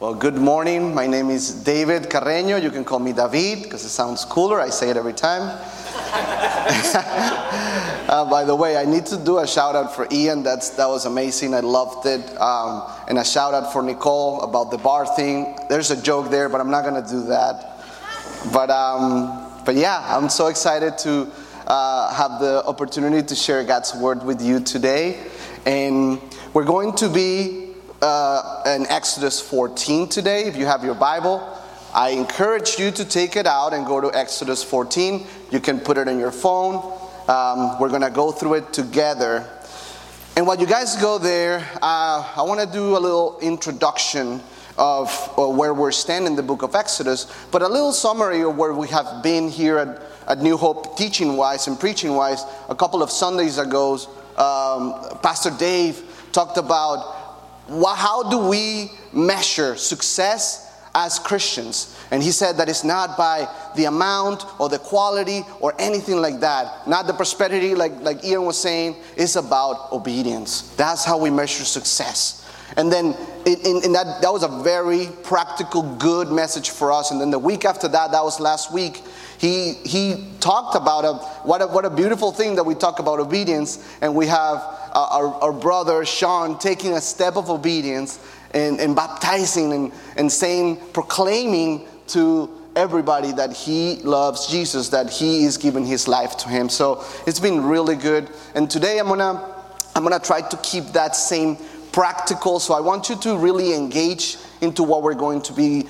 Well, good morning. My name is David Carreño. You can call me David because it sounds cooler. I say it every time. By the way, I need to do a shout out for Ian. That was amazing. I loved it. And a shout out for Nicole about the bar thing. There's a joke there, but I'm not going to do that. But yeah, I'm so excited to have the opportunity to share God's word with you today. And we're going to be in Exodus 14 today. If you have your Bible, I encourage you to take it out and go to Exodus 14. You can put it in your phone. We're going to go through it together. And while you guys go there, I want to do a little introduction of where we're standing in the book of Exodus, but a little summary of where we have been here at New Hope teaching-wise and preaching-wise. A couple of Sundays ago, Pastor Dave talked about how do we measure success as Christians? And he said that it's not by the amount or the quality or anything like that. Not the prosperity like Ian was saying. It's about obedience. That's how we measure success. And then that was a very practical, good message for us. And then the week after that, that was last week, he talked about what a beautiful thing that we talk about obedience. And we have our brother Sean taking a step of obedience and baptizing and proclaiming to everybody that he loves Jesus, that he is giving his life to him. So it's been really good. And today I'm gonna try to keep that same practical. So I want you to really engage into what we're going to be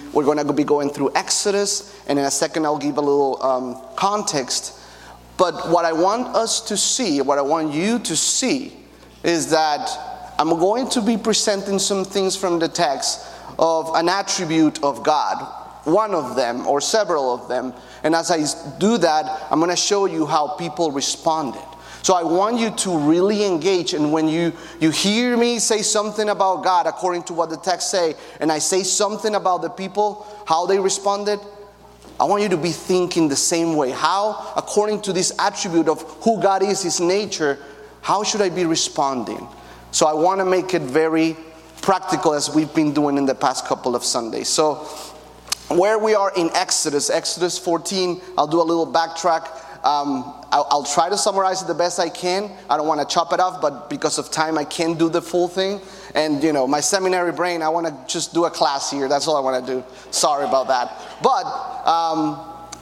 going through Exodus, and in a second I'll give a little context. But what I want you to see is that I'm going to be presenting some things from the text of an attribute of God, one of them or several of them. And as I do that, I'm going to show you how people responded. So I want you to really engage. And when you hear me say something about God according to what the text say, and I say something about the people, how they responded, I want you to be thinking the same way. How, according to this attribute of who God is, His nature, how should I be responding? So I want to make it very practical, as we've been doing in the past couple of Sundays. So where we are in Exodus 14, I'll do a little backtrack. I'll try to summarize it the best I can. I don't want to chop it off, but because of time, I can't do the full thing. And, my seminary brain, I want to just do a class here. That's all I want to do. Sorry about that. But,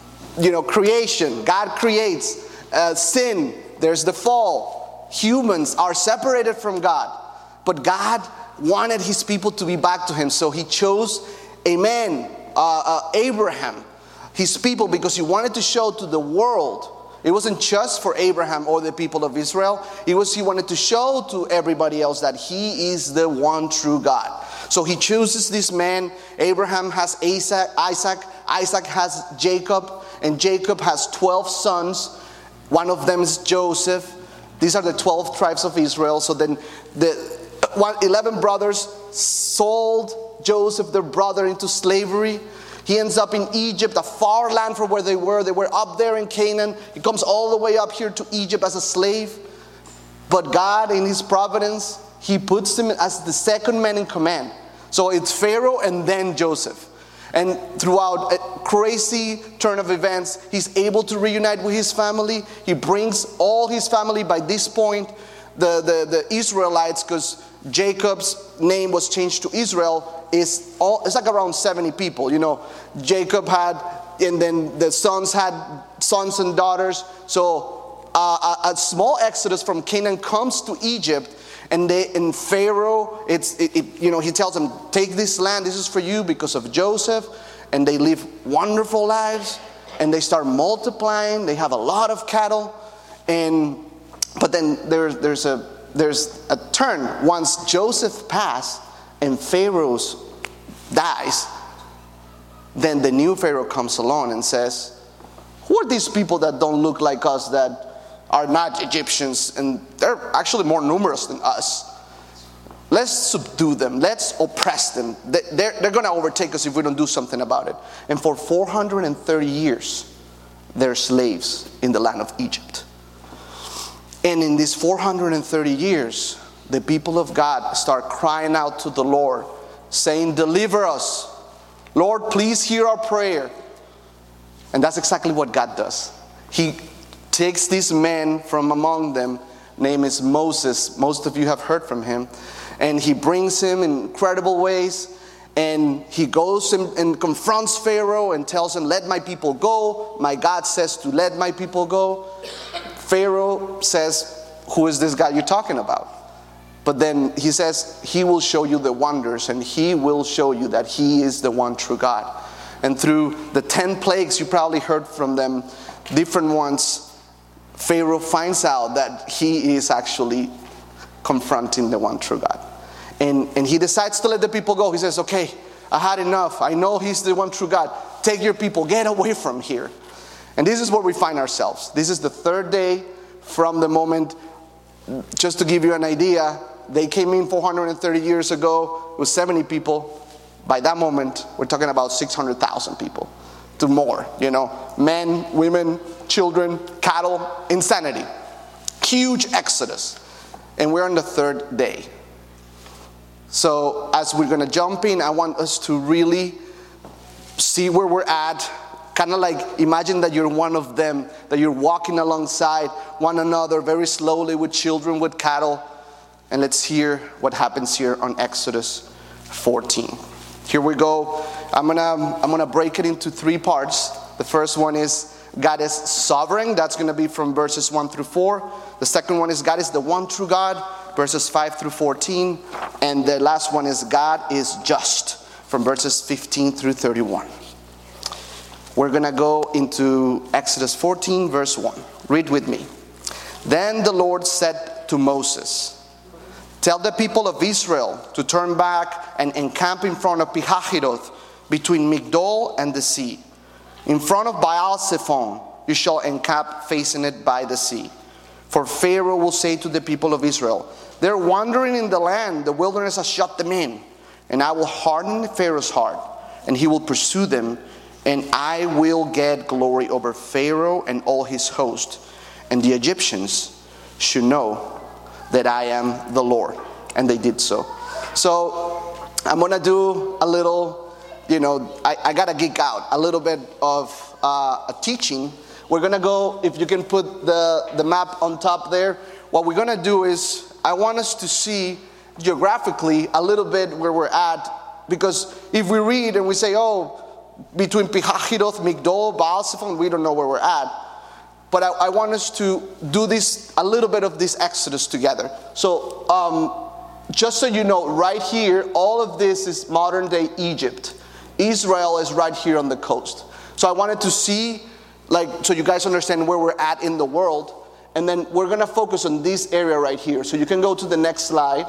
creation. God creates. Sin. There's the fall. Humans are separated from God. But God wanted His people to be back to Him. So He chose a man, Abraham, His people, because He wanted to show to the world. It wasn't just for Abraham or the people of Israel. He wanted to show to everybody else that He is the one true God. So He chooses this man. Abraham has Isaac. Isaac has Jacob. And Jacob has 12 sons. One of them is Joseph. These are the 12 tribes of Israel. So then the 11 brothers sold Joseph, their brother, into slavery. He ends up in Egypt, a far land from where they were. They were up there in Canaan. He comes all the way up here to Egypt as a slave. But God, in His providence, He puts him as the second man in command. So it's Pharaoh and then Joseph. And throughout a crazy turn of events, he's able to reunite with his family. He brings all his family. By this point, the Israelites, because Jacob's name was changed to Israel, it's like around 70 people. Jacob had, and then the sons had sons and daughters. So a small exodus from Canaan comes to Egypt, and Pharaoh, he tells them, take this land, this is for you because of Joseph, and they live wonderful lives, and they start multiplying. They have a lot of cattle, but then there's a turn. Once Joseph passed and Pharaoh dies, then the new Pharaoh comes along and says, who are these people that don't look like us, that are not Egyptians, and they're actually more numerous than us? Let's subdue them. Let's oppress them. They're going to overtake us if we don't do something about it. And for 430 years, they're slaves in the land of Egypt. And in these 430 years, the people of God start crying out to the Lord, saying, deliver us. Lord, please hear our prayer. And that's exactly what God does. He takes this man from among them. Name is Moses. Most of you have heard from him. And he brings him in incredible ways. And he goes and confronts Pharaoh and tells him, let my people go. My God says to let my people go. Pharaoh says, who is this guy you're talking about? But then he says, he will show you the wonders, and he will show you that he is the one true God. And through the 10 plagues, you probably heard from them, different ones, Pharaoh finds out that he is actually confronting the one true God. And he decides to let the people go. He says, okay, I had enough. I know he's the one true God. Take your people. Get away from here. And this is where we find ourselves. This is the third day from the moment. Just to give you an idea, they came in 430 years ago with 70 people. By that moment, we're talking about 600,000 people to more. You know, men, women, children, cattle, insanity. Huge exodus. And we're on the third day. So as we're going to jump in, I want us to really see where we're at. Kind of like imagine that you're one of them, that you're walking alongside one another very slowly with children, with cattle. And let's hear what happens here on Exodus 14. Here we go. I'm gonna break it into three parts. The first one is God is sovereign. That's going to be from verses 1 through 4. The second one is God is the one true God, verses 5 through 14. And the last one is God is just, from verses 15 through 31. We're going to go into Exodus 14, verse 1. Read with me. Then the Lord said to Moses, tell the people of Israel to turn back and encamp in front of Pi-hahiroth, between Migdol and the sea. In front of Baal-Zephon, you shall encamp facing it by the sea. For Pharaoh will say to the people of Israel, they're wandering in the land, the wilderness has shut them in. And I will harden Pharaoh's heart, and he will pursue them. And I will get glory over Pharaoh and all his host. And the Egyptians should know that I am the Lord. And they did so. So I'm going to do a little, I got to geek out. A little bit of a teaching. We're going to go, if you can put the map on top there. What we're going to do is I want us to see geographically a little bit where we're at. Because if we read and we say, oh, between Pi-hahiroth, Migdol, Baal-Zephon, we don't know where we're at. But I want us to do this, a little bit of this Exodus together. So just so you know, right here, all of this is modern-day Egypt. Israel is right here on the coast. So I wanted to see, so you guys understand where we're at in the world. And then we're going to focus on this area right here. So you can go to the next slide.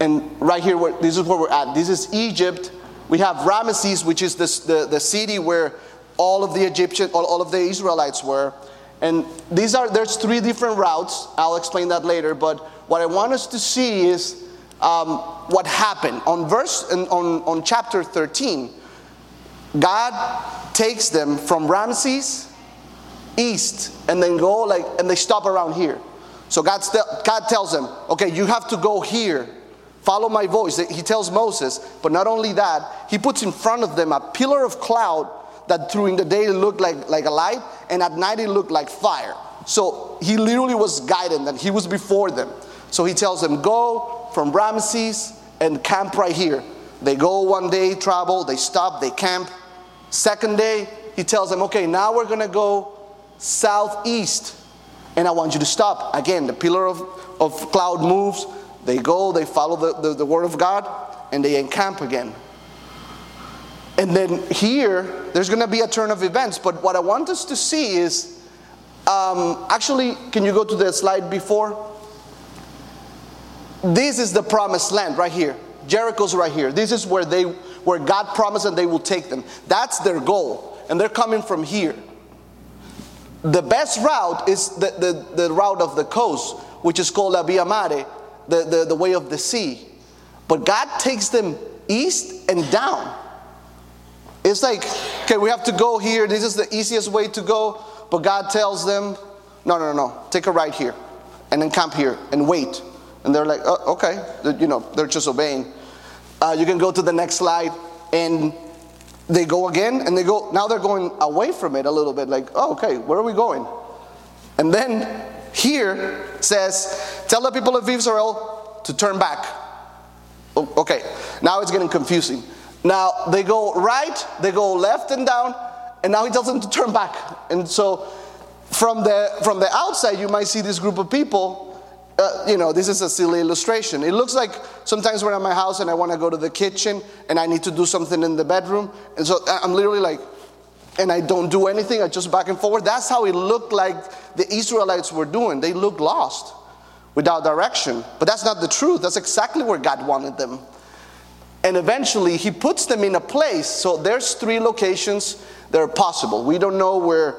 And right here, this is where we're at. This is Egypt. We have Ramesses, which is the city where all of the Egyptians, all of the Israelites were. And there's three different routes. I'll explain that later. But what I want us to see is what happened. On chapter 13, God takes them from Ramesses east and then go and they stop around here. So God tells them, okay, you have to go here. Follow my voice. He tells Moses, but not only that, he puts in front of them a pillar of cloud that during the day looked like a light, and at night it looked like fire. So he literally was guiding them. He was before them. So he tells them, go from Ramesses and camp right here. They go one day, travel, they stop, they camp. Second day, he tells them, okay, now we're going to go southeast, and I want you to stop. Again, the pillar of cloud moves. They go, they follow the word of God, and they encamp again. And then here, there's going to be a turn of events. But what I want us to see is, actually, can you go to the slide before? This is the promised land right here. Jericho's right here. This is where God promised that they will take them. That's their goal. And they're coming from here. The best route is the route of the coast, which is called La Via Mare. The way of the sea. But God takes them east and down. It's like, okay, we have to go here. This is the easiest way to go. But God tells them, no. Take a right here. And then camp here and wait. And they're like, oh, okay. They're just obeying. You can go to the next slide, and they go again, and they go, now they're going away from it a little bit, like, oh, okay, where are we going? And then here says, tell the people of Israel to turn back. Okay, now it's getting confusing. Now they go right, they go left and down, and now he tells them to turn back. And so from the outside, you might see this group of people. This is a silly illustration. It looks like sometimes we're at my house and I want to go to the kitchen and I need to do something in the bedroom. And so I'm literally like, and I don't do anything. I just back and forward. That's how it looked like the Israelites were doing. They looked lost without direction. But that's not the truth. That's exactly where God wanted them. And eventually he puts them in a place. So there's 3 locations that are possible. We don't know where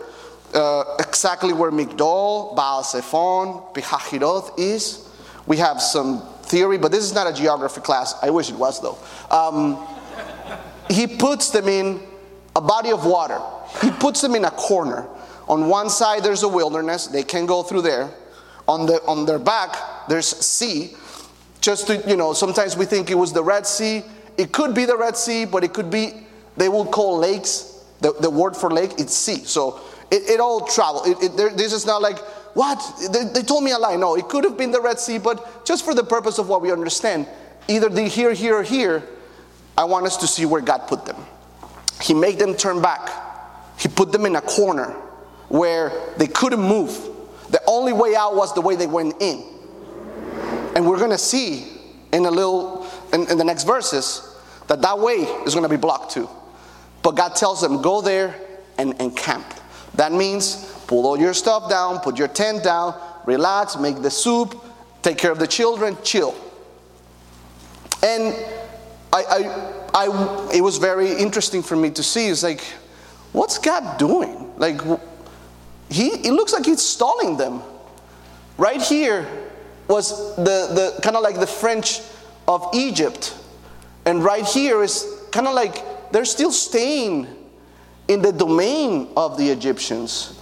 exactly where Migdol, Baal-Zephon, Pi-hahiroth is. We have some theory, but this is not a geography class. I wish it was, though. He puts them in a body of water. He puts them in a corner. On one side, there's a wilderness. They can go through there. On their back, there's sea. Just to, sometimes we think it was the Red Sea. It could be the Red Sea, but it could be, they will call lakes. The word for lake, it's sea. So It all traveled. This is not like, what? They told me a lie. No, it could have been the Red Sea, but just for the purpose of what we understand, either the here, or here, I want us to see where God put them. He made them turn back. He put them in a corner where they couldn't move. The only way out was the way they went in. And we're going to see in the next verses that way is going to be blocked too. But God tells them, go there and camp. That means pull all your stuff down, put your tent down, relax, make the soup, take care of the children, chill. And it was very interesting for me to see. It's like, what's God doing? Like, it looks like he's stalling them. Right here was the kind of like the French of Egypt. And right here is kind of like they're still staying in the domain of the Egyptians.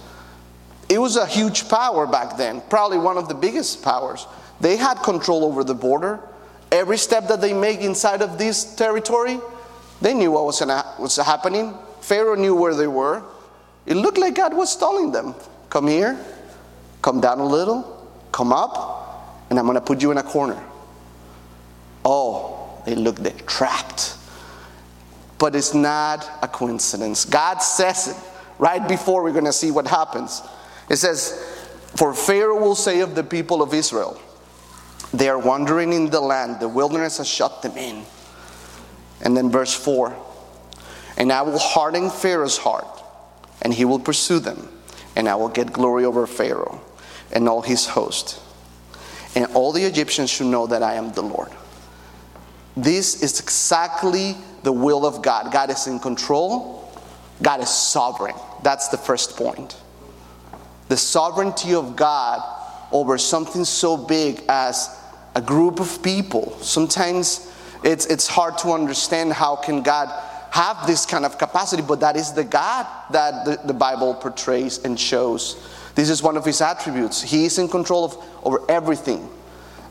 It was a huge power back then, probably one of the biggest powers. They had control over the border. Every step that they make inside of this territory, they knew what was happening. Pharaoh knew where they were. It looked like God was stalling them. Come here, come down a little, come up, and I'm going to put you in a corner. Oh, they looked there, trapped. But it's not a coincidence. God says it right before we're going to see what happens. It says, for Pharaoh will say of the people of Israel, they are wandering in the land. The wilderness has shut them in. And then verse 4, and I will harden Pharaoh's heart, and he will pursue them. And I will get glory over Pharaoh and all his host. And all the Egyptians should know that I am the Lord. This is exactly the will of God. God is in control. God is sovereign. That's the first point. The sovereignty of God over something so big as a group of people. Sometimes it's hard to understand how can God have this kind of capacity, but that is the God that the Bible portrays and shows. This is one of his attributes. He is in control over everything.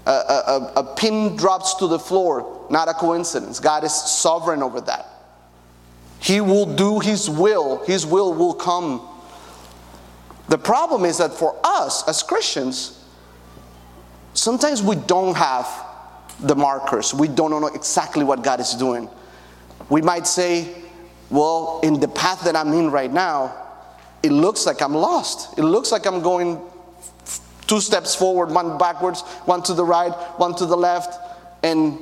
A pin drops to the floor, not a coincidence. God is sovereign over that. He will do his will. His will come. The problem is that for us as Christians, sometimes we don't have the markers. We don't know exactly what God is doing. We might say, well, in the path that I'm in right now, it looks like I'm lost. It looks like I'm going 2 steps forward, 1 backwards, 1 to the right, 1 to the left. And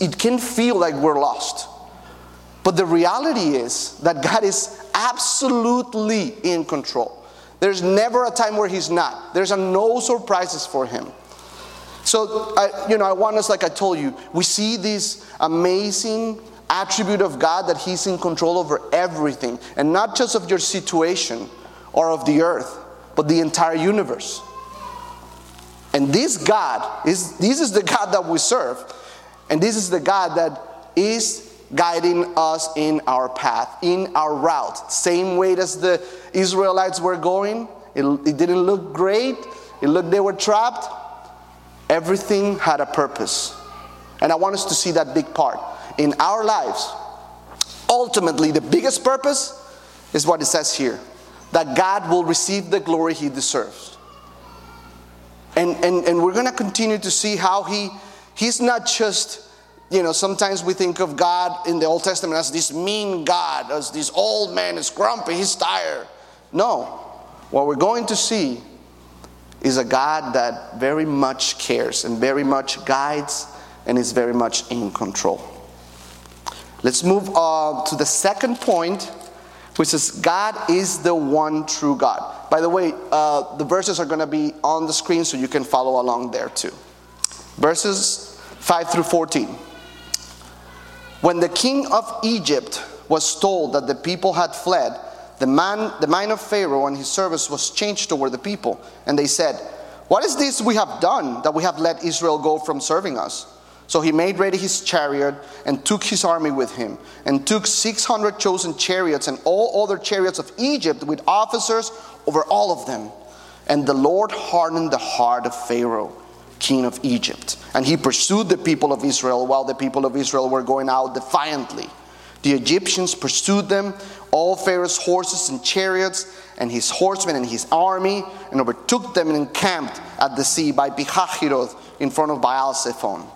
it can feel like we're lost. But the reality is that God is absolutely in control. There's never a time where he's not. There's no surprises for him. So, I want us, like I told you, we see this amazing attribute of God that he's in control over everything. And not just of your situation or of the earth, but the entire universe. And this is the God that we serve. And this is the God that is guiding us in our path, in our route. Same way as the Israelites were going. It didn't look great. It looked they were trapped. Everything had a purpose. And I want us to see that big part in our lives. Ultimately, the biggest purpose is what it says here, that God will receive the glory he deserves. And we're going to continue to see how he's not just, you know, sometimes we think of God in the Old Testament as this mean God, as this old man is grumpy, he's tired. No, what we're going to see is a God that very much cares and very much guides and is very much in control. Let's move to the second point, which is God is the one true God. By the way, the verses are going to be on the screen so you can follow along there too. Verses 5 through 14. When the king of Egypt was told that the people had fled, the mind of Pharaoh and his servants was changed toward the people. And they said, "What is this we have done that we have let Israel go from serving us?" So he made ready his chariot and took his army with him, and took 600 chosen chariots and all other chariots of Egypt with officers over all of them. And the Lord hardened the heart of Pharaoh, king of Egypt, and he pursued the people of Israel while the people of Israel were going out defiantly. The Egyptians pursued them, all Pharaoh's horses and chariots, and his horsemen and his army, and overtook them and encamped at the sea by Pi-hahiroth in front of Baal-Zephon.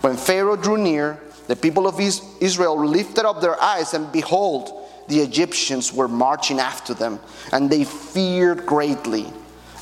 When Pharaoh drew near, the people of Israel lifted up their eyes, and behold, the Egyptians were marching after them, and they feared greatly.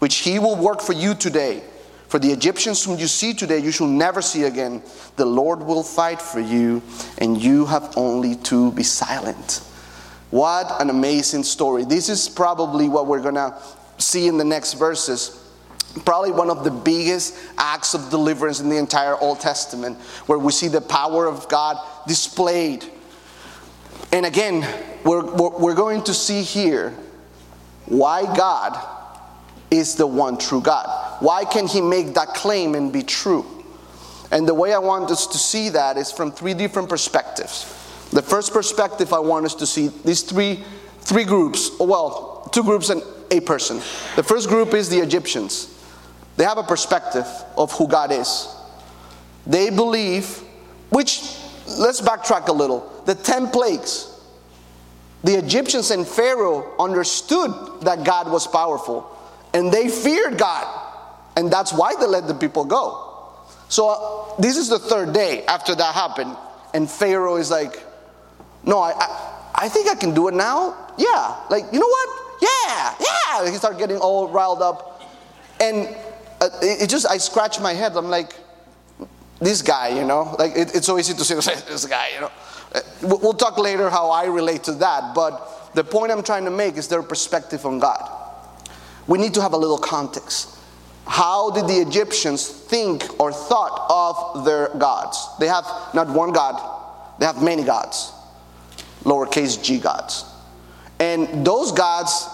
which he will work for you today. For the Egyptians whom you see today, you shall never see again. The Lord will fight for you, and you have only to be silent." What an amazing story. This is probably what we're going to see in the next verses. Probably one of the biggest acts of deliverance in the entire Old Testament, where we see the power of God displayed. And again, we're going to see here why God is the one true God. Why can he make that claim and be true? And the way I want us to see that is from three different perspectives. The first perspective I want us to see, these three groups, well, two groups and a person. The first group is the Egyptians. They have a perspective of who God is. They believe, which, let's backtrack a little, the 10 plagues. The Egyptians and Pharaoh understood that God was powerful, and they feared God, and that's why they let the people go. So this is the third day after that happened, and Pharaoh is like, "No, I think I can do it now. Yeah, like, you know what? Yeah. He started getting all riled up. And I scratched my head. I'm like, this guy, you know. Like, it's so easy to say, this guy, you know. We'll talk later how I relate to that. But the point I'm trying to make is their perspective on God. We need to have a little context. How did the Egyptians think or thought of their gods? They have not one God. They have many gods. Lowercase g gods. And those gods,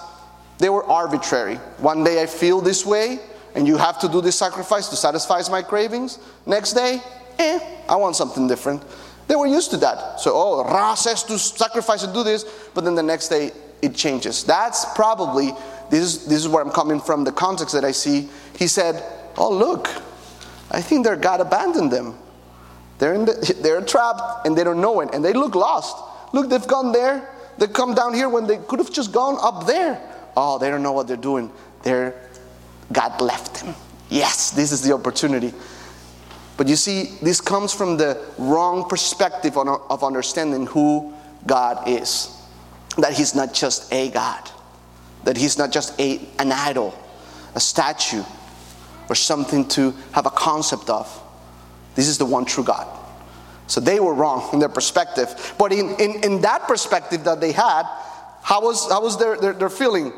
they were arbitrary. One day I feel this way, and you have to do this sacrifice to satisfy my cravings. Next day, I want something different. They were used to that. So, Ra says to sacrifice and do this, but then the next day it changes. That's probably, this is where I'm coming from, the context that I see. He said, look, I think their God abandoned them. They're trapped, and they don't know it, and they look lost. Look, they've gone there. They come down here when they could have just gone up there. They don't know what they're doing. God left them. Yes, this is the opportunity. But you see, this comes from the wrong perspective of understanding who God is. That he's not just a God. That he's not just an idol, a statue, or something to have a concept of. This is the one true God. So they were wrong in their perspective. But in that perspective that they had, how was their feeling?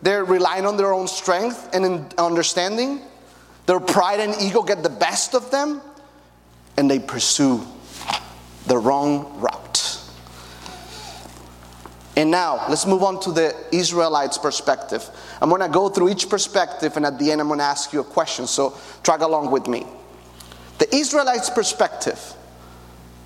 They're relying on their own strength and understanding. Their pride and ego get the best of them. And they pursue the wrong route. And now, let's move on to the Israelites' perspective. I'm going to go through each perspective, and at the end I'm going to ask you a question, so track along with me. The Israelites' perspective.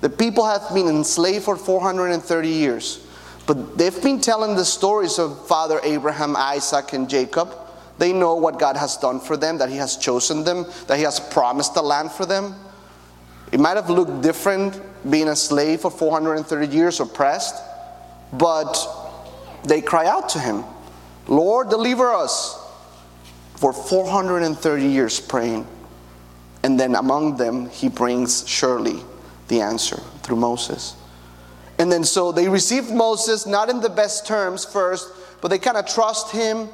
The people have been enslaved for 430 years. But they've been telling the stories of Father Abraham, Isaac, and Jacob. They know what God has done for them, that He has chosen them, that He has promised the land for them. It might have looked different being a slave for 430 years, oppressed, but they cry out to Him, Lord, deliver us, for 430 years praying. And then among them, He brings surely the answer through Moses. And then so they received Moses, not in the best terms first, but they kind of trust him.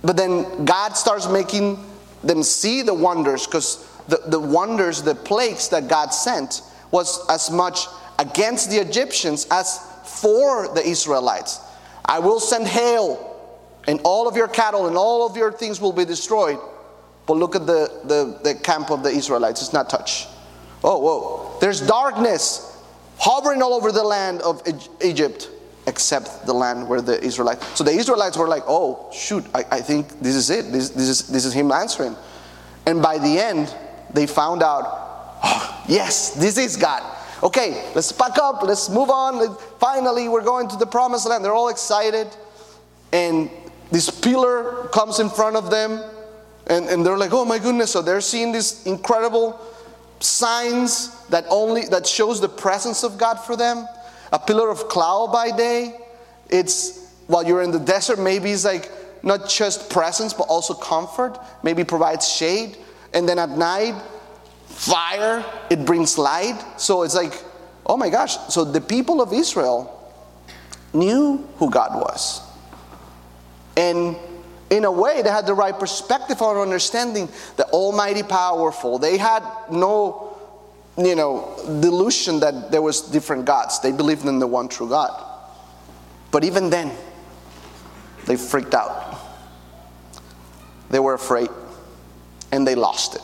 But then God starts making them see the wonders, because the wonders, the plagues that God sent was as much against the Egyptians as for the Israelites. I will send hail, and all of your cattle and all of your things will be destroyed. But look at the camp of the Israelites. It's not touched. Oh, whoa. There's darkness hovering all over the land of Egypt, except the land where the Israelites. So the Israelites were like, oh, shoot, I think this is it. This is him answering. And by the end, they found out, oh, yes, this is God. Okay, let's pack up. Let's move on. Finally, we're going to the promised land. They're all excited. And this pillar comes in front of them. And they're like, oh, my goodness. So they're seeing these incredible signs that shows the presence of God for them. A pillar of cloud by day. It's while you're in the desert, maybe it's like not just presence, but also comfort. Maybe provides shade. And then at night, fire, it brings light. So it's like, oh my gosh. So the people of Israel knew who God was. And in a way, they had the right perspective on understanding the Almighty Powerful. They had no, delusion that there was different gods. They believed in the one true God. But even then, they freaked out. They were afraid, and they lost it.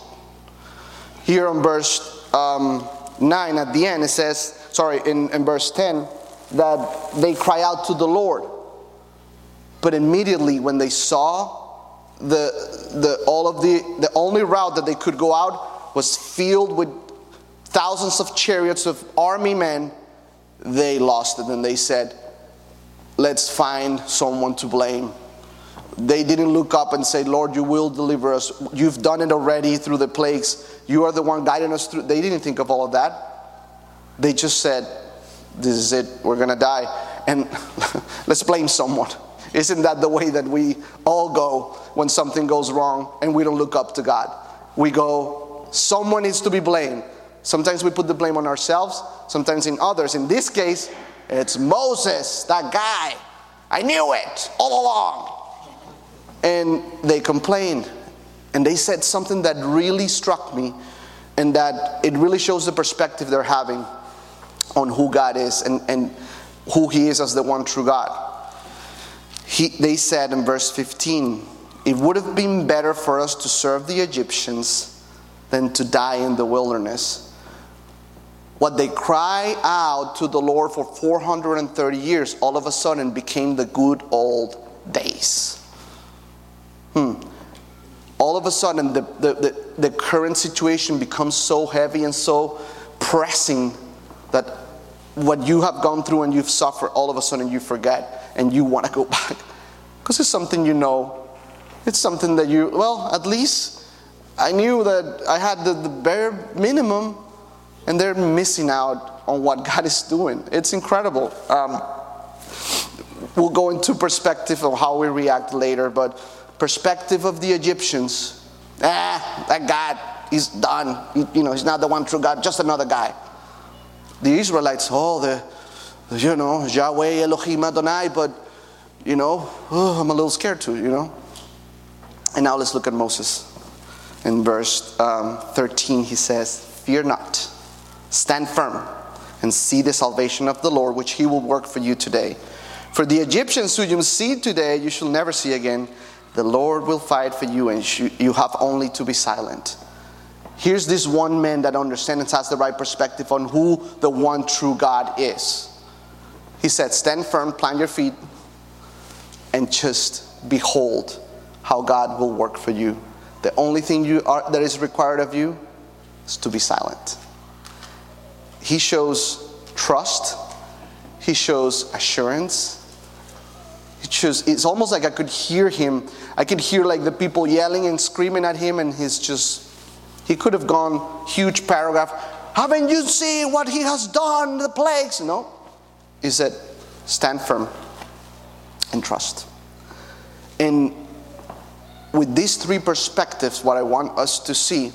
Here on verse 9, at the end, it says, in verse 10, that they cry out to the Lord. But immediately when they saw the only route that they could go out was filled with thousands of chariots of army men, they lost it. And they said, let's find someone to blame. They didn't look up and say, Lord, you will deliver us. You've done it already through the plagues. You are the one guiding us through. They didn't think of all of that. They just said, this is it. We're going to die. And let's blame someone. Isn't that the way that we all go when something goes wrong and we don't look up to God? We go, someone needs to be blamed. Sometimes we put the blame on ourselves, sometimes in others. In this case, it's Moses, that guy. I knew it all along. And they complained. And they said something that really struck me, and that it really shows the perspective they're having on who God is and who He is as the one true God. They said in verse 15, it would have been better for us to serve the Egyptians than to die in the wilderness. What they cry out to the Lord for 430 years, all of a sudden became the good old days. All of a sudden, the current situation becomes so heavy and so pressing that what you have gone through and you've suffered, all of a sudden you forget. And you want to go back. Because it's something you know. It's something that you, well, at least I knew that I had the bare minimum. And they're missing out on what God is doing. It's incredible. We'll go into perspective of how we react later. But perspective of the Egyptians. That God, he's done. He's not the one true God. Just another guy. The Israelites, Yahweh, Elohim, Adonai, but, I'm a little scared too, And now let's look at Moses. In verse 13, he says, fear not, stand firm, and see the salvation of the Lord, which He will work for you today. For the Egyptians who you see today, you shall never see again. The Lord will fight for you, and you have only to be silent. here's this one man that understands and has the right perspective on who the one true God is. He said, stand firm, plant your feet, and just behold how God will work for you. The only thing that is required of you is to be silent. He shows trust. He shows assurance. It's almost like I could hear him. I could hear like the people yelling and screaming at him, and he could have gone huge paragraph. Haven't you seen what he has done? The plagues. No. He said, stand firm and trust. And with these three perspectives, what I want us to see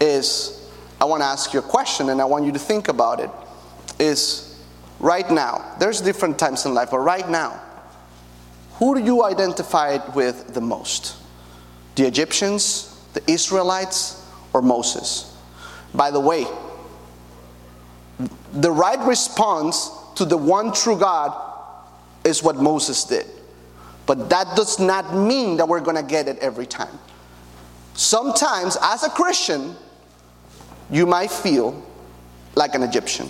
is, I want to ask you a question and I want you to think about it, is right now, there's different times in life, but right now, who do you identify with the most? The Egyptians, the Israelites, or Moses? By the way, the right response to the one true God is what Moses did. But that does not mean that we're going to get it every time. Sometimes, as a Christian, you might feel like an Egyptian.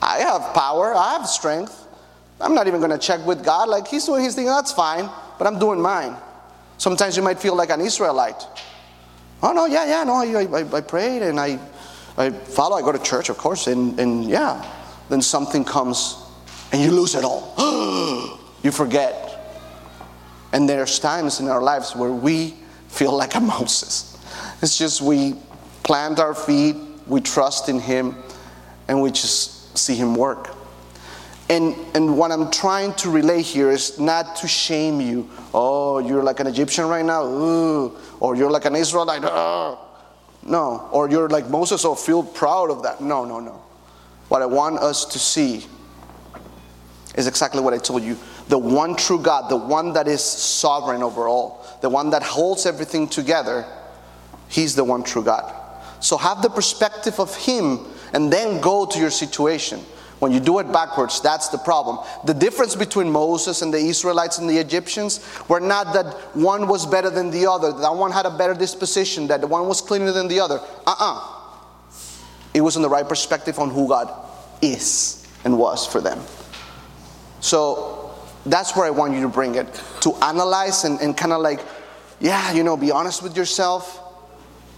I have power, I have strength. I'm not even going to check with God. Like, he's doing his thing, that's fine, but I'm doing mine. Sometimes you might feel like an Israelite. Oh, no, no, I prayed and I follow, I go to church, of course, and yeah. Then something comes and you lose it all. You forget. And there's times in our lives where we feel like a Moses. It's just we plant our feet, we trust in him, and we just see him work. And what I'm trying to relay here is not to shame you. Oh, you're like an Egyptian right now. Ooh. Or you're like an Israelite. Ugh. No. Or you're like Moses, or feel proud of that. No. What I want us to see is exactly what I told you. The one true God, the one that is sovereign over all, the one that holds everything together, he's the one true God. So have the perspective of him and then go to your situation. When you do it backwards, that's the problem. The difference between Moses and the Israelites and the Egyptians were not that one was better than the other, that one had a better disposition, that one was cleaner than the other. It was in the right perspective on who God is and was for them. So that's where I want you to bring it, to analyze and kind of like, be honest with yourself,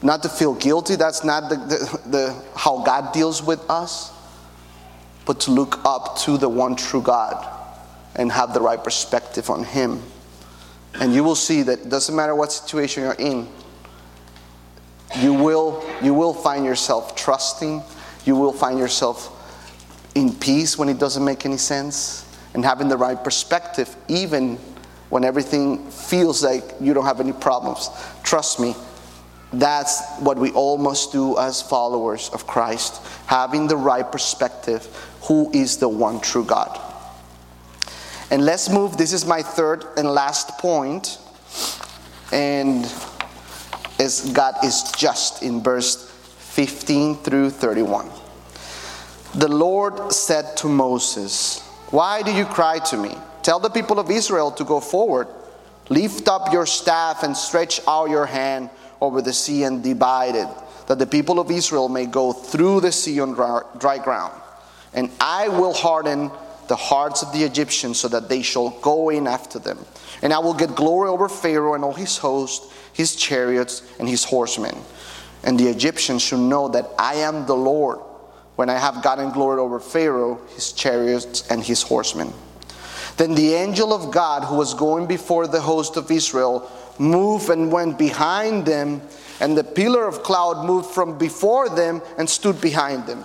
not to feel guilty. That's not the how God deals with us. But to look up to the one true God and have the right perspective on him. And you will see that it doesn't matter what situation you're in, you will find yourself trusting, you will find yourself in peace when it doesn't make any sense, and having the right perspective even when everything feels like you don't have any problems. Trust me, that's what we all must do as followers of Christ, having the right perspective, who is the one true God. And let's move, this is my third and last point, and is God is just, in verse 15 through 31. The Lord said to Moses, "Why do you cry to me? Tell the people of Israel to go forward. Lift up your staff and stretch out your hand over the sea and divide it, that the people of Israel may go through the sea on dry ground. And I will harden the hearts of the Egyptians so that they shall go in after them. And I will get glory over Pharaoh and all his host, his chariots, and his horsemen. And the Egyptians should know that I am the Lord when I have gotten glory over Pharaoh, his chariots, and his horsemen." Then the angel of God, who was going before the host of Israel, moved and went behind them, and the pillar of cloud moved from before them and stood behind them,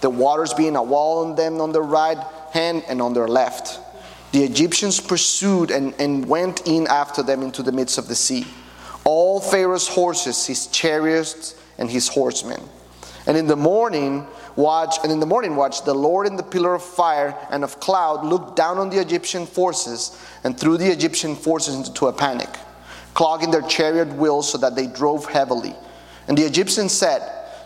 the waters being a wall on them on their right hand and on their left. The Egyptians pursued and went in after them into the midst of the sea, all Pharaoh's horses, his chariots, and his horsemen. And in the morning watch, the Lord in the pillar of fire and of cloud looked down on the Egyptian forces and threw the Egyptian forces into a panic, clogging their chariot wheels so that they drove heavily. And the Egyptians said,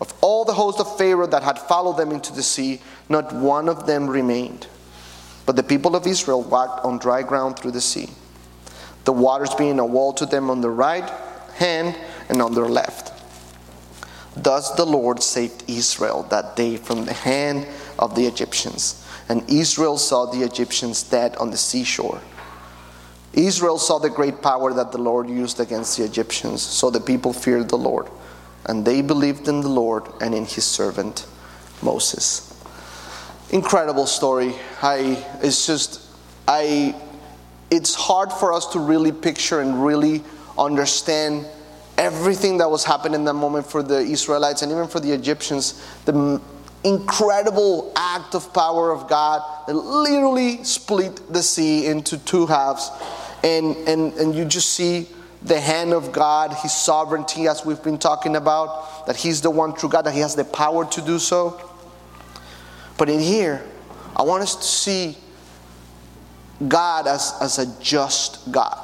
of all the host of Pharaoh that had followed them into the sea. Not one of them remained. But the people of Israel walked on dry ground through the sea, the waters being a wall to them on their right hand and on their left. Thus the Lord saved Israel that day from the hand of the Egyptians. And Israel saw the Egyptians dead on the seashore. Israel saw the great power that the Lord used against the Egyptians. So the people feared the Lord, and they believed in the Lord and in his servant Moses. Incredible story. It's hard for us to really picture and really understand everything that was happening in that moment for the Israelites and even for the Egyptians. The incredible act of power of God that literally split the sea into two halves, and you just see the hand of God, his sovereignty, as we've been talking about, that he's the one true God, that he has the power to do so. But in here, I want us to see God as a just God.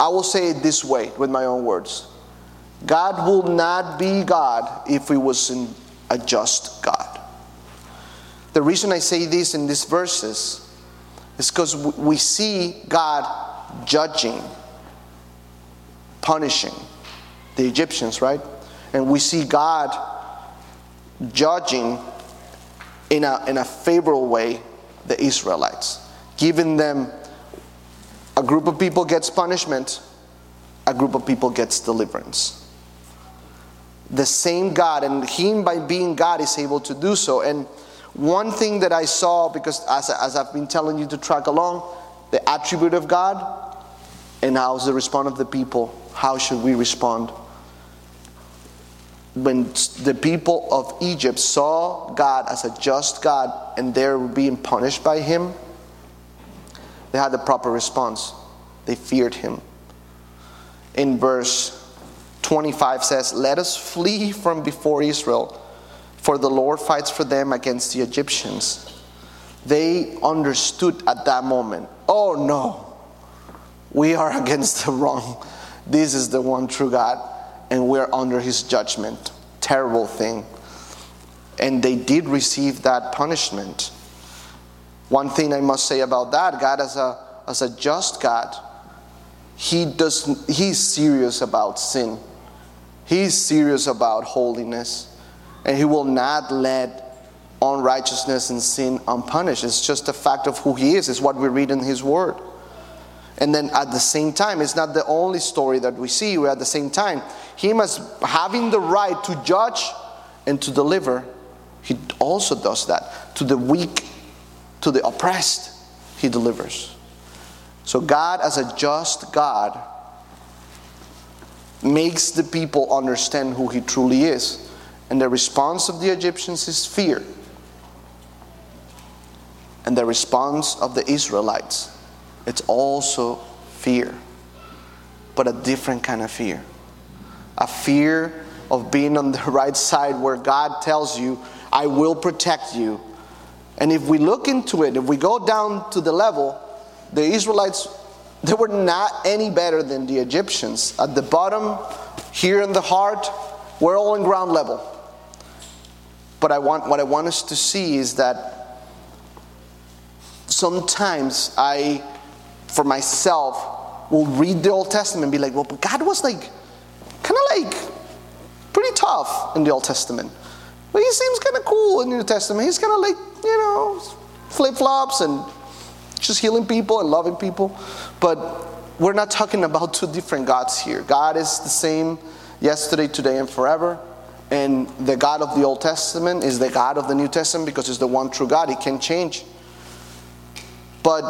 I will say it this way with my own words. God will not be God if he wasn't a just God. The reason I say this in these verses is because we see God judging, punishing the Egyptians, right? And we see God judging in a favorable way the Israelites, giving them a group of people gets punishment, a group of people gets deliverance. The same God, and him by being God is able to do so. And one thing that I saw, because as I've been telling you to track along, the attribute of God and how's the response of the people, how should we respond? When the people of Egypt saw God as a just God and they were being punished by him, they had the proper response. They feared him. In verse 25 says, "Let us flee from before Israel, for the Lord fights for them against the Egyptians." They understood at that moment, oh no, we are against the wrong. This is the one true God, and we're under his judgment. Terrible thing. And they did receive that punishment. One thing I must say about that, God as a just God, He's serious about sin. He's serious about holiness. And he will not let unrighteousness and sin unpunished. It's just a fact of who he is. It's what we read in his word. And then at the same time, it's not the only story that we see. We're at the same time, him as having the right to judge and to deliver, he also does that to the weak. To the oppressed, he delivers. So God, as a just God, makes the people understand who he truly is. And the response of the Egyptians is fear. And the response of the Israelites, it's also fear. But a different kind of fear. A fear of being on the right side where God tells you, I will protect you. And if we look into it, if we go down to the level, the Israelites, they were not any better than the Egyptians. At the bottom, here in the heart, we're all on ground level. But what I want us to see is that sometimes I, for myself, will read the Old Testament and be like, well, but God was kind of pretty tough in the Old Testament. But he seems kind of cool in the New Testament. He's kind of flip-flops and just healing people and loving people. But we're not talking about two different gods here. God is the same yesterday, today, and forever. And the God of the Old Testament is the God of the New Testament because it's the one true God. It can change. But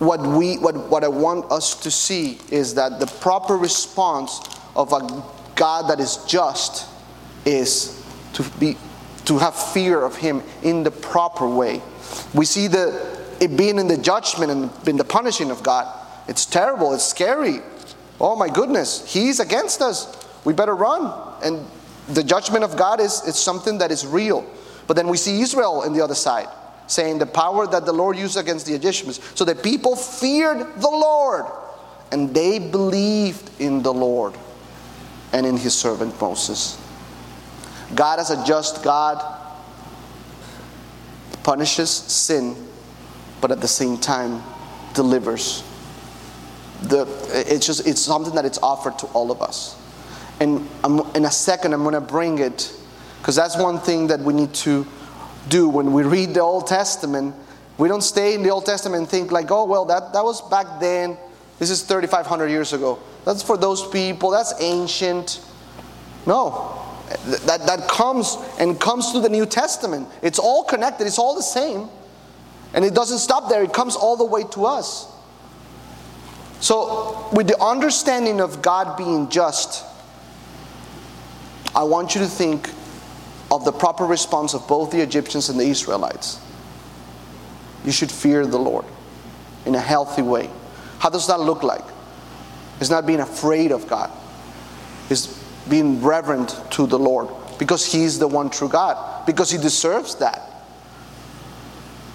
what I want us to see is that the proper response of a God that is just is to have fear of Him in the proper way. We see it being in the judgment and in the punishing of God. It's terrible. It's scary. Oh my goodness. He's against us. We better run. And the judgment of God is something that is real. But then we see Israel on the other side, saying the power that the Lord used against the Egyptians. So the people feared the Lord, and they believed in the Lord and in His servant Moses. God, as a just God, punishes sin, but at the same time delivers. It's something that it's offered to all of us. And in a second, I'm going to bring it, because that's one thing that we need to do when we read the Old Testament. We don't stay in the Old Testament and think like, oh, well, that was back then. This is 3,500 years ago. That's for those people. That's ancient. No. That comes to the New Testament. It's all connected. It's all the same. And it doesn't stop there. It comes all the way to us. So with the understanding of God being just, I want you to think of the proper response of both the Egyptians and the Israelites. You should fear the Lord in a healthy way. How does that look like? It's not being afraid of God. It's being reverent to the Lord, because He is the one true God, because He deserves that.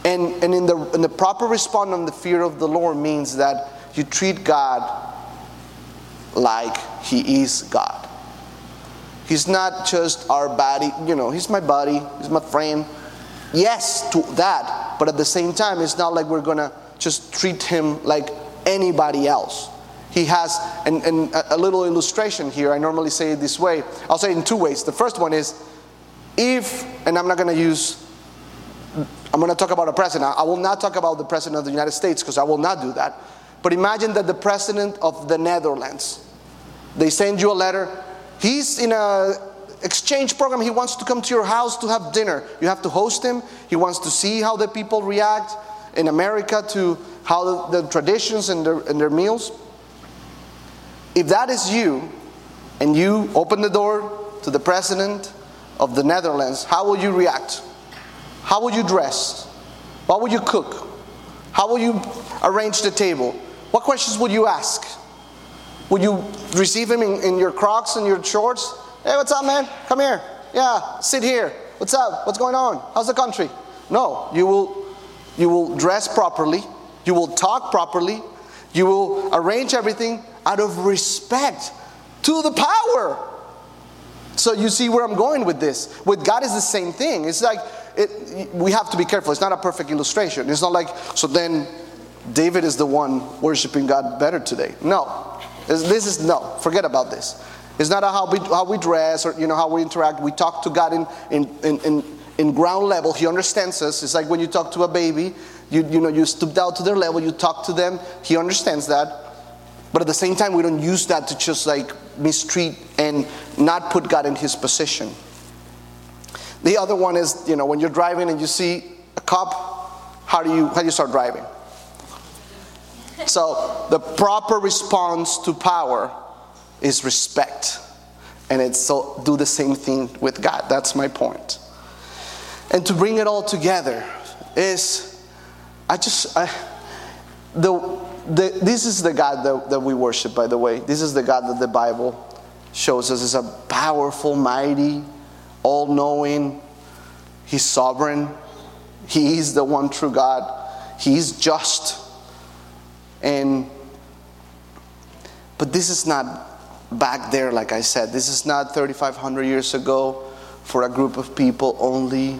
And in the proper response on the fear of the Lord means that you treat God like He is God. He's not just our buddy. He's my buddy. He's my friend. Yes to that. But at the same time, it's not like we're going to just treat Him like anybody else. He has a little illustration here. I normally say it this way. I'll say it in two ways. The first one is, I'm going to talk about a president. I will not talk about the president of the United States, because I will not do that. But imagine that the president of the Netherlands, they send you a letter. He's in an exchange program. He wants to come to your house to have dinner. You have to host him. He wants to see how the people react in America to how the traditions and their meals. If that is you, and you open the door to the president of the Netherlands, how will you react? How will you dress? What will you cook? How will you arrange the table? What questions would you ask? Would you receive him in your Crocs and your shorts? Hey, what's up, man? Come here. Yeah, sit here. What's up? What's going on? How's the country? No, you will dress properly. You will talk properly. You will arrange everything out of respect to the power. So you see where I'm going with this. With God is the same thing. It's like we have to be careful. It's not a perfect illustration. It's not like, so then David is the one worshiping God better today. No. Forget about this. It's not how we dress or how we interact. We talk to God in ground level. He understands us. It's like when you talk to a baby, you stoop down to their level, you talk to them. He understands that. But at the same time, we don't use that to just like mistreat and not put God in His position. The other one is, when you're driving and you see a cop, how do you start driving? So the proper response to power is respect. And it's so do the same thing with God. That's my point. And to bring it all together is, this is the God that we worship, by the way. This is the God that the Bible shows us is a powerful, mighty, all-knowing. He's sovereign. He is the one true God. He is just. But this is not back there, like I said. This is not 3,500 years ago for a group of people only,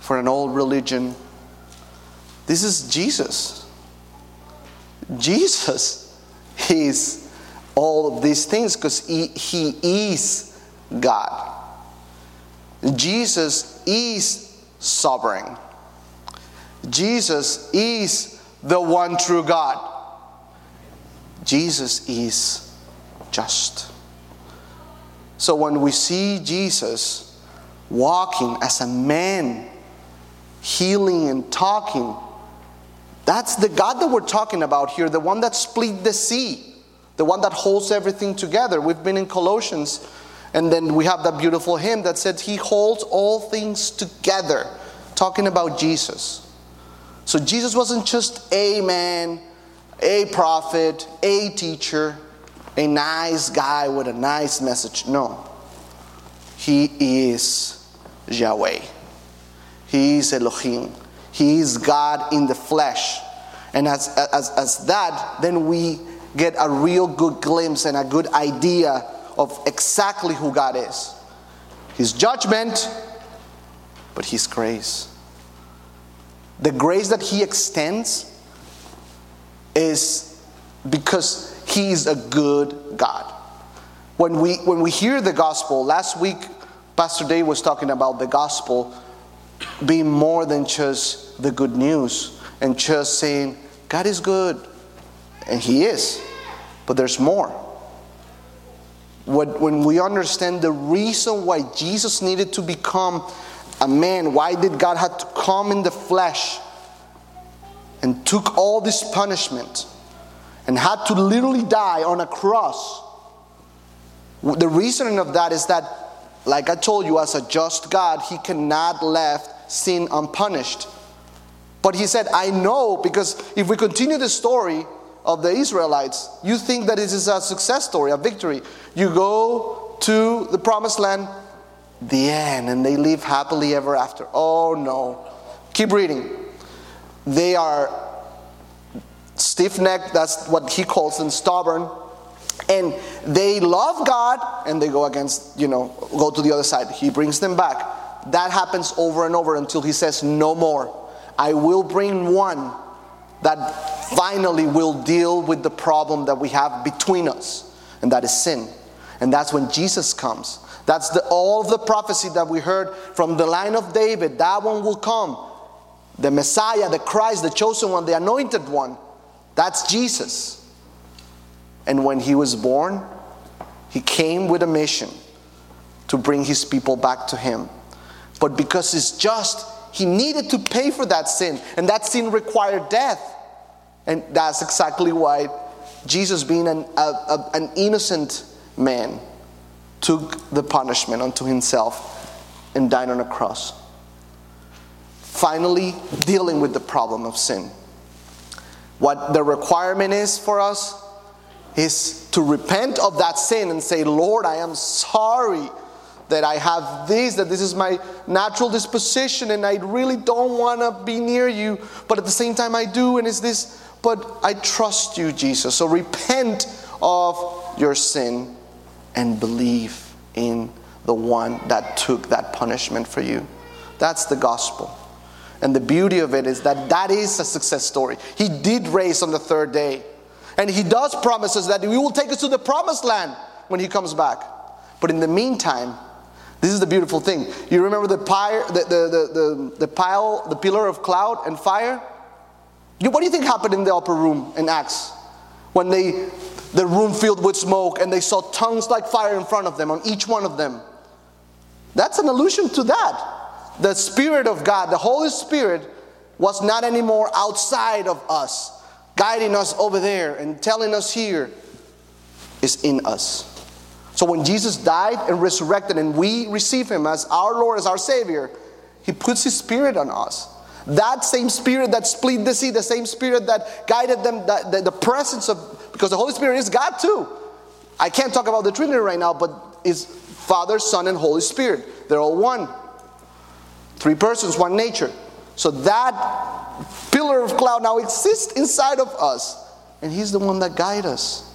for an old religion. This is Jesus. Jesus is all of these things because He is God. Jesus is sovereign. Jesus is the one true God. Jesus is just. So when we see Jesus walking as a man, healing and talking, that's the God that we're talking about here, the one that split the sea, the one that holds everything together. We've been in Colossians, and then we have that beautiful hymn that said, He holds all things together, talking about Jesus. So Jesus wasn't just a man, a prophet, a teacher, a nice guy with a nice message. No. He is Yahweh. He is Elohim. He is God in the flesh. And as that, then we get a real good glimpse and a good idea of exactly who God is. His judgment, but His grace. The grace that He extends is because He is a good God. When we hear the gospel, last week Pastor Dave was talking about the gospel being more than just the good news and just saying God is good, and He is, but there's more. When we understand the reason why Jesus needed to become a man, why did God have to come in the flesh and took all this punishment and had to literally die on a cross. The reasoning of that is that, like I told you, as a just God, He cannot left sin unpunished. But He said, I know, because if we continue the story of the Israelites, you think that it is a success story, a victory. You go to the promised land, the end, and they live happily ever after. Oh no. Keep reading. They are stiff-necked, that's what he calls them, stubborn. And they love God, and they go against, go to the other side. He brings them back. That happens over and over until he says, no more. I will bring one that finally will deal with the problem that we have between us, and that is sin. And that's when Jesus comes. That's all the prophecy that we heard from the line of David. That one will come. The Messiah, the Christ, the chosen one, the anointed one. That's Jesus. And when he was born, he came with a mission to bring his people back to him. But because it's just, he needed to pay for that sin. And that sin required death. And that's exactly why Jesus, being an innocent man, took the punishment unto himself and died on a cross. Finally, dealing with the problem of sin. What the requirement is for us is to repent of that sin and say, Lord, I am sorry that I have that this is my natural disposition and I really don't want to be near you, but at the same time I do, and it's this, but I trust you, Jesus. So repent of your sin and believe in the one that took that punishment for you. That's the gospel. And the beauty of it is that is a success story. He did raise on the third day. And he does promise us that he will take us to the promised land when he comes back. But in the meantime, this is the beautiful thing. You remember the pillar of cloud and fire? What do you think happened in the upper room in Acts? When the room filled with smoke and they saw tongues like fire in front of them, on each one of them. That's an allusion to that. The Spirit of God, the Holy Spirit, was not anymore outside of us, guiding us over there and telling us here, is in us. So when Jesus died and resurrected and we receive Him as our Lord, as our Savior, He puts His Spirit on us. That same Spirit that split the sea, the same Spirit that guided them, the presence of, because the Holy Spirit is God too. I can't talk about the Trinity right now, but it's Father, Son, and Holy Spirit. They're all one. Three persons, one nature. So that pillar of cloud now exists inside of us. And He's the one that guides us.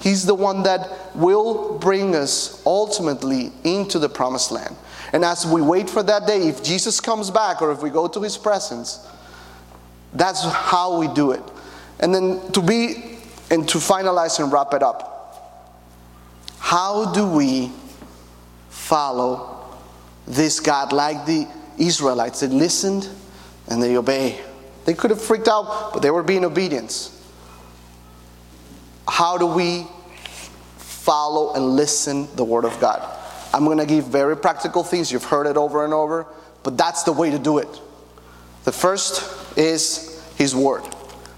He's the one that will bring us ultimately into the promised land. And as we wait for that day, if Jesus comes back or if we go to His presence, that's how we do it. And then to finalize and wrap it up, how do we follow this God, like the Israelites? They listened and they obey. They could have freaked out, but they were being obedient. How do we follow and listen the Word of God. I'm going to give very practical things. You've heard it over and over, but that's the way to do it. The first is His Word.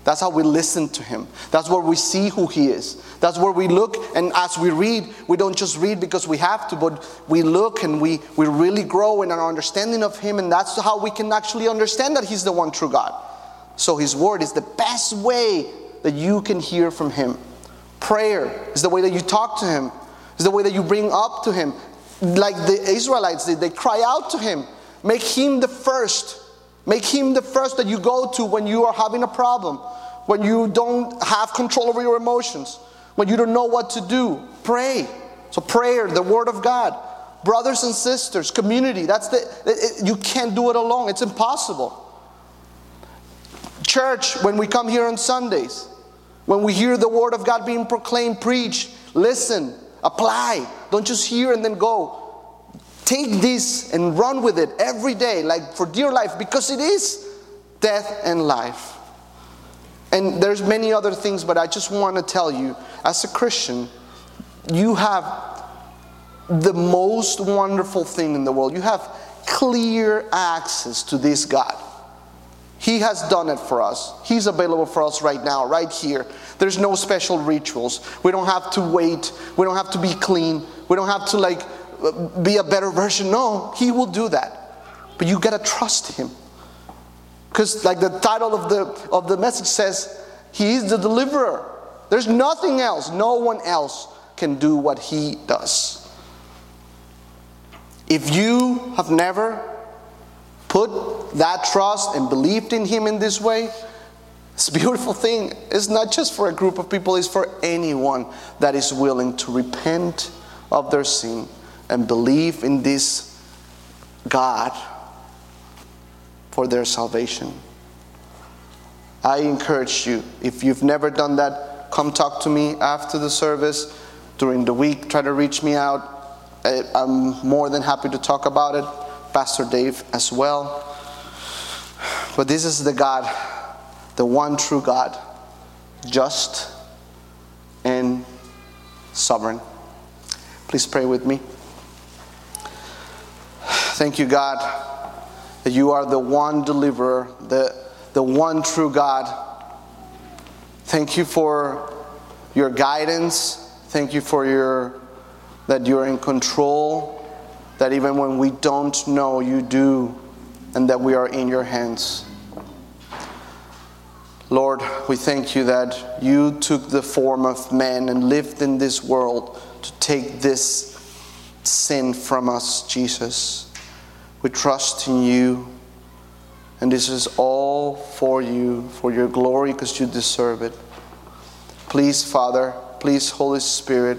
That's how we listen to Him. That's where we see who He is. That's where we look, and as we read, we don't just read because we have to, but we look and we really grow in our understanding of Him, and that's how we can actually understand that He's the one true God. So His Word is the best way that you can hear from Him. Prayer is the way that you talk to Him. It's the way that you bring up to Him. Like the Israelites, they cry out to Him. Make Him the first. Make Him the first that you go to when you are having a problem, when you don't have control over your emotions, when you don't know what to do. Pray. So prayer, the Word of God. Brothers and sisters, community. You can't do it alone. It's impossible. Church, when we come here on Sundays, when we hear the Word of God being proclaimed, preach, listen, apply. Don't just hear and then go. Take this and run with it every day, like for dear life, because it is death and life. And there's many other things, but I just want to tell you, as a Christian, you have the most wonderful thing in the world. You have clear access to this God. He has done it for us. He's available for us right now, right here. There's no special rituals. We don't have to wait. We don't have to be clean. We don't have to be a better version. No, He will do that. But you gotta trust Him. Because like the title of the message says, He is the deliverer. There's nothing else. No one else can do what He does. If you have never put that trust and believed in Him in this way, it's a beautiful thing. It's not just for a group of people, it's for anyone that is willing to repent of their sin and believe in this God for their salvation. I encourage you, if you've never done that, come talk to me after the service, during the week, try to reach me out. I'm more than happy to talk about it. Pastor Dave as well. But this is the God, the one true God, just and sovereign. Please pray with me. Thank you, God, that You are the one deliverer, the one true God. Thank You for Your guidance. Thank You for that You're in control. That even when we don't know, You do, and that we are in Your hands. Lord, we thank You that You took the form of man and lived in this world to take this sin from us, Jesus. We trust in You, and this is all for You, for Your glory, because You deserve it. Please, Father, please, Holy Spirit,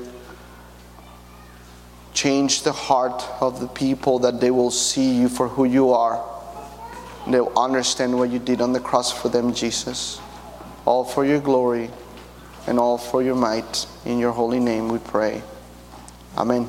change the heart of the people, that they will see You for who You are. And they will understand what You did on the cross for them, Jesus. All for Your glory and all for Your might. In Your holy name we pray. Amen.